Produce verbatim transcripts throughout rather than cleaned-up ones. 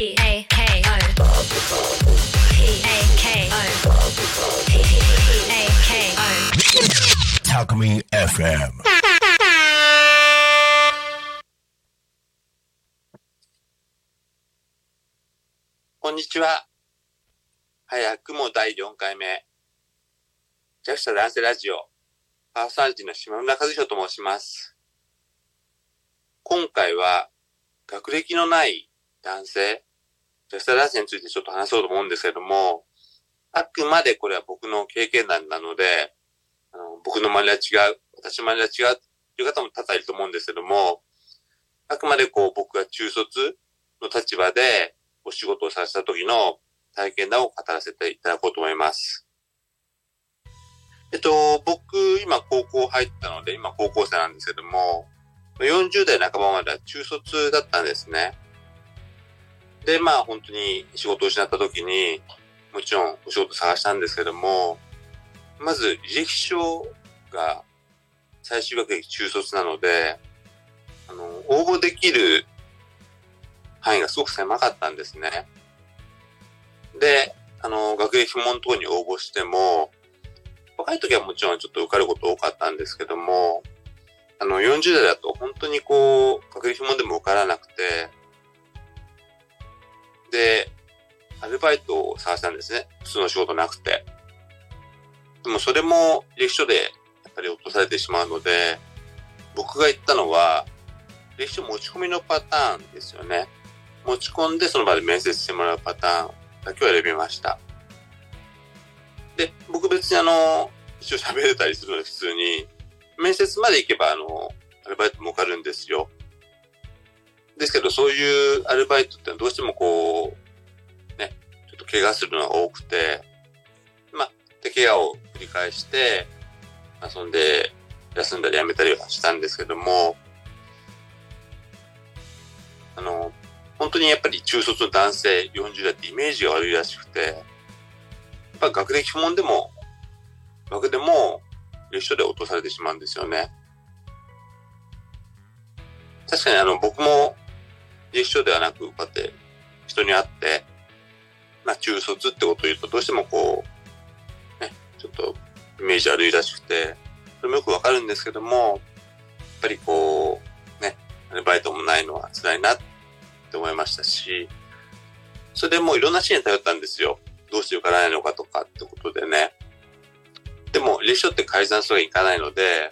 ピーエーケーオー ピーエーケーオー ピーエーケーオー たくみ エフエム。こんにちは。早くもだいよんかいめ。ジャクサ 男性ラジオパーソナリティの島村和彦と申します。今回は学歴のない男性、ジャクサ 男性についてちょっと話そうと思うんですけども、あくまでこれは僕の経験談なので、あの僕の周りは違う、私の周りは違うという方も多々いると思うんですけども、あくまでこう僕が中卒の立場でお仕事をさせた時の体験談を語らせていただこうと思います。えっと、僕、今高校入ったので、今高校生なんですけども、よんじゅうだいなかばまでは中卒だったんですね。で、まあ本当に仕事を失った時に、もちろんお仕事探したんですけども、まず履歴書が最終学歴中卒なので、あの、応募できる範囲がすごく狭かったんですね。で、あの、学歴不問のところに応募しても、若い時はもちろんちょっと受かること多かったんですけども、あの、よんじゅう代だと本当にこう、学歴不問でも受からなくて、で、アルバイトを探したんですね。普通の仕事なくて。でもそれも履歴書でやっぱり落とされてしまうので、僕が言ったのは、履歴書持ち込みのパターンですよね。持ち込んでその場で面接してもらうパターンだけを選びました。で、僕別にあの、一応喋れたりするので普通に、面接まで行けばあの、アルバイトも受かるんですよ。ですけどそういうアルバイトってどうしてもこう、ね、ちょっと怪我するのが多くて、まあ、で、怪我を繰り返して、遊んで、休んだりやめたりはしたんですけども、あの、本当にやっぱり中卒の男性よんじゅう代ってイメージが悪いらしくて、やっぱ学歴不問でも、枠でも、一緒で落とされてしまうんですよね。確かにあの、僕も、一緒ではなく、こうやって、人に会って、まあ中卒ってことを言うと、どうしてもこう、ね、ちょっとイメージ悪いらしくて、それもよくわかるんですけども、やっぱりこう、ね、アルバイトもないのは辛いなって、って思いましたし、それでもういろんな支援に頼ったんですよ。どうして受からないのかとかってことでね。でも履歴書って改ざんするわけいかないので、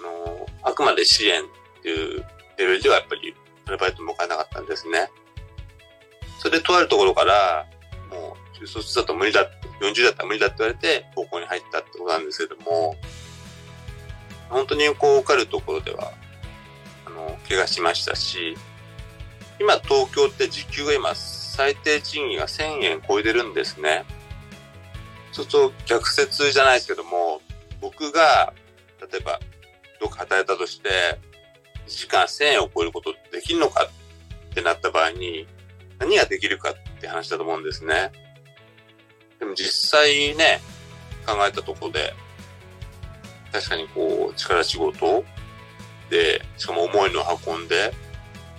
あのあくまで支援っていうレベルではやっぱりアルバイトも受からなかったんですね。それでとあるところからもう中卒だと無理だって、よんじゅうだったら無理だって言われて高校に入ったってことなんですけども、本当にこう受かるところではあの怪我しましたし。今東京って時給が今最低賃金がせんえん超えてるんですね。そうすると逆説じゃないですけども、僕が例えばどこか働いたとしていちじかんせんえんを超えることできるのかってなった場合に何ができるかって話だと思うんですね。でも実際ね、考えたところで確かにこう力仕事でしかも重いのを運んで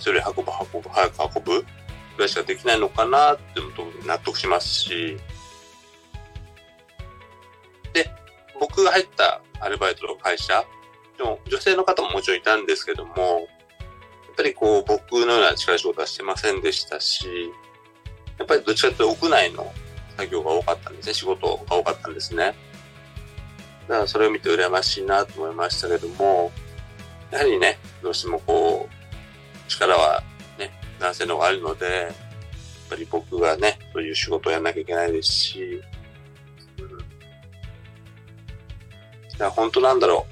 それを運ぶ、運ぶ、早く運ぶぐらいしかできないのかなっていうのと納得しますし。で、僕が入ったアルバイトの会社でも女性の方ももちろんいたんですけども、やっぱりこう僕のような近い仕事はしてませんでしたし、やっぱりどっちかというと屋内の作業が多かったんですね、仕事が多かったんですね。だからそれを見て羨ましいなと思いましたけども、やはりね、どうしてもこう、力はね、男性の方があるので、やっぱり僕がね、そういう仕事をやんなきゃいけないですし、うん、だ本当なんだろ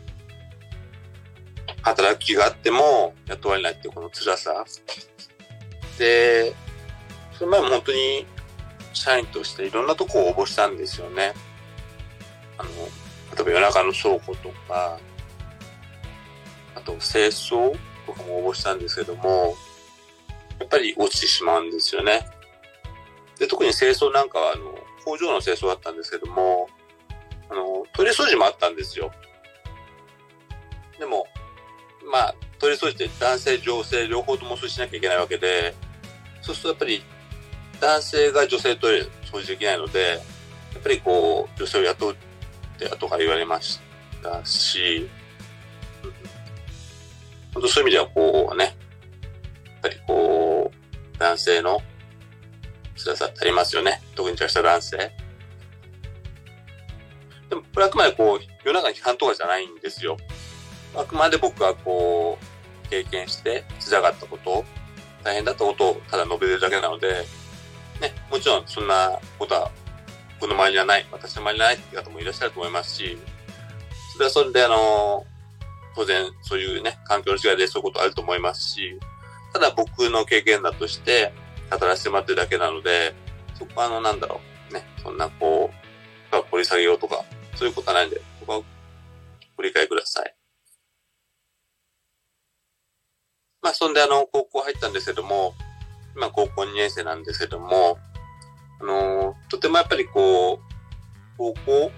う、働く気があっても雇われないっていうこの辛さで、その前も本当に社員としていろんなとこを応募したんですよね。あの、例えば夜中の倉庫とか、あと清掃とかも応募したんですけども、やっぱり落ちてしまうんですよね。で、特に清掃なんかはあの工場の清掃だったんですけども、あのトイレ掃除もあったんですよ。でもまあトイレ掃除って男性女性両方ともしなきゃいけないわけで、そうするとやっぱり男性が女性トイレ掃除できないので、やっぱりこう女性を雇うってとか言われましたし、うん、本当そういう意味ではこうね、やっぱりこう男性の辛さってありますよね。特に弱者男性。でもこれあくまでこう世の中に批判とかじゃないんですよ。あくまで僕がこう経験して辛かったこと、大変だったことをただ述べてるだけなので、ね、もちろんそんなことは僕の周りにはない、私の周りにはないっていう方もいらっしゃると思いますし、それはそれであの当然そういうね環境の違いでそういうことあると思いますし、ただ僕の経験だとして語らせてもらってるだけなので、そこはあのなんだろうね、そんなこう掘り下げようとかそういうことはないんで、そこはご理解ください。まあそんであの高校入ったんですけども、今高校にねん生なんですけども、あのー、とてもやっぱりこう高校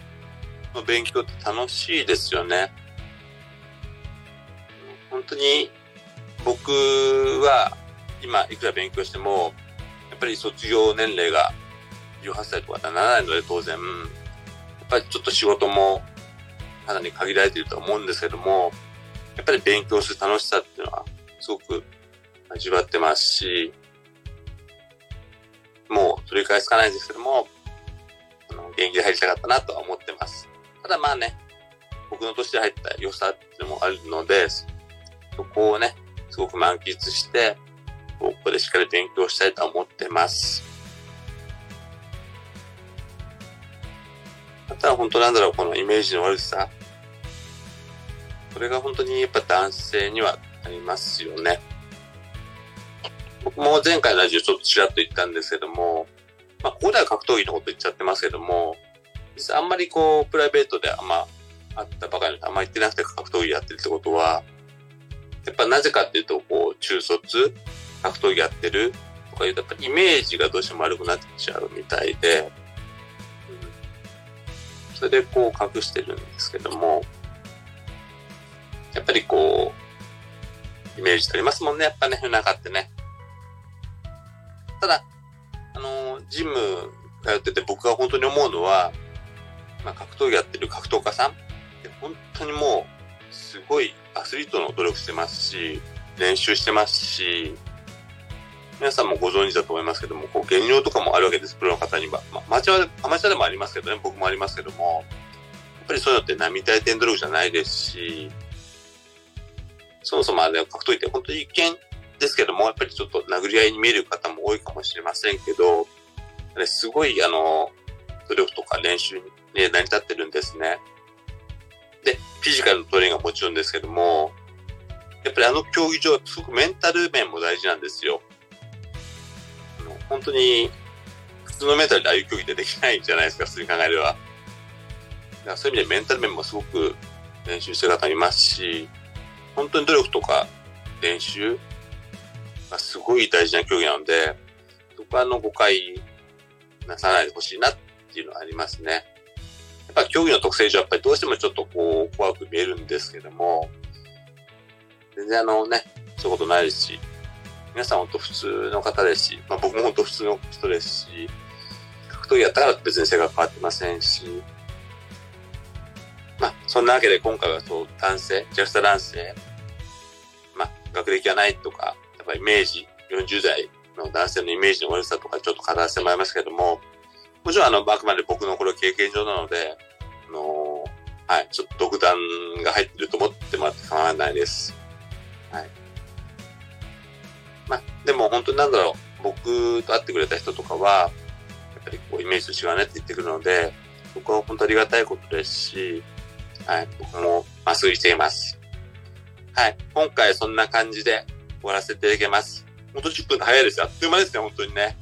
の勉強って楽しいですよね。本当に僕は今いくら勉強してもやっぱり卒業年齢がじゅうはっさいとかにならないので、当然やっぱりちょっと仕事もかなり限られていると思うんですけども、やっぱり勉強する楽しさっていうのはすごく味わってますし、もう取り返しつかないですけども、あの元気で入りたかったなとは思ってます。ただまあね、僕の年で入った良さっていうのもあるので、そこをねすごく満喫してここでしっかり勉強したいと思ってます。あとは本当なんだろう、このイメージの悪さ、これが本当にやっぱ男性にはありますよね。僕も前回のラジオちょっとちらっと言ったんですけども、まあここでは格闘技のこと言っちゃってますけども、実はあんまりこうプライベートであんまあったばかりのあんま言ってなくて格闘技やってるってことは、やっぱなぜかっていうとこう中卒格闘技やってるとかいうとやっぱりイメージがどうしても悪くなっちゃうみたいで、うん、それでこう隠してるんですけども、やっぱりこうイメージってありますもんね、やっぱね、世の中ってね。ただ、あのー、ジム通ってて僕が本当に思うのは、まあ、格闘技やってる格闘家さんって本当にもうすごいアスリートの努力してますし、練習してますし、皆さんもご存知だと思いますけども、こう減量とかもあるわけです、プロの方には。まあ、アマチュア、アマチュアでもありますけどね、僕もありますけども、やっぱりそういうのって並大抵努力じゃないですし、そもそもあれ格闘技って本当に一見ですけども、やっぱりちょっと殴り合いに見える方も多いかもしれませんけど、あれすごいあの努力とか練習に成り立ってるんですね。で、フィジカルのトレーニングはもちろんですけども、やっぱりあの競技場はすごくメンタル面も大事なんですよ。あの本当に普通のメンタルでああいう競技ってできないじゃないですか、普通に考えれば。だからそういう意味でメンタル面もすごく練習してる方いますし、本当に努力とか練習がすごい大事な競技なので、そこはあの誤解なさないでほしいなっていうのはありますね。やっぱ競技の特性上やっぱりどうしてもちょっとこう怖く見えるんですけども、全然あのね、そういうことないですし、皆さん本当普通の方ですし、まあ、僕も本当普通の人ですし、格闘技やったから別に性格変わってませんし、まあ、そんなわけで今回はそう男性、弱者男性、まあ、学歴がないとか、やっぱイメージ、よんじゅう代の男性のイメージの悪さとかちょっと語らせてもらいますけども、もちろんあの、あくまで僕のこれは経験上なので、あのー、はい、ちょっと独断が入ってると思ってもらって構わないです。はい。まあ、でも本当になんだろう、僕と会ってくれた人とかは、やっぱりこうイメージと違うねって言ってくるので、僕は本当にありがたいことですし、はい、僕もまっすぐしています。はい、今回そんな感じで終わらせていただきます。本当じゅっぷん早いですよ。あっという間ですね、本当にね。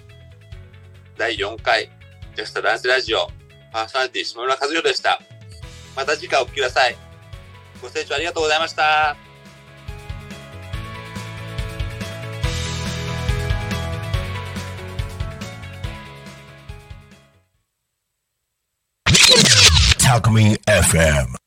だいよんかい、弱者男性ラジオ、パーソナリティ下村和弘でした。また次回お聞きください。ご清聴ありがとうございました。タクミン エフエム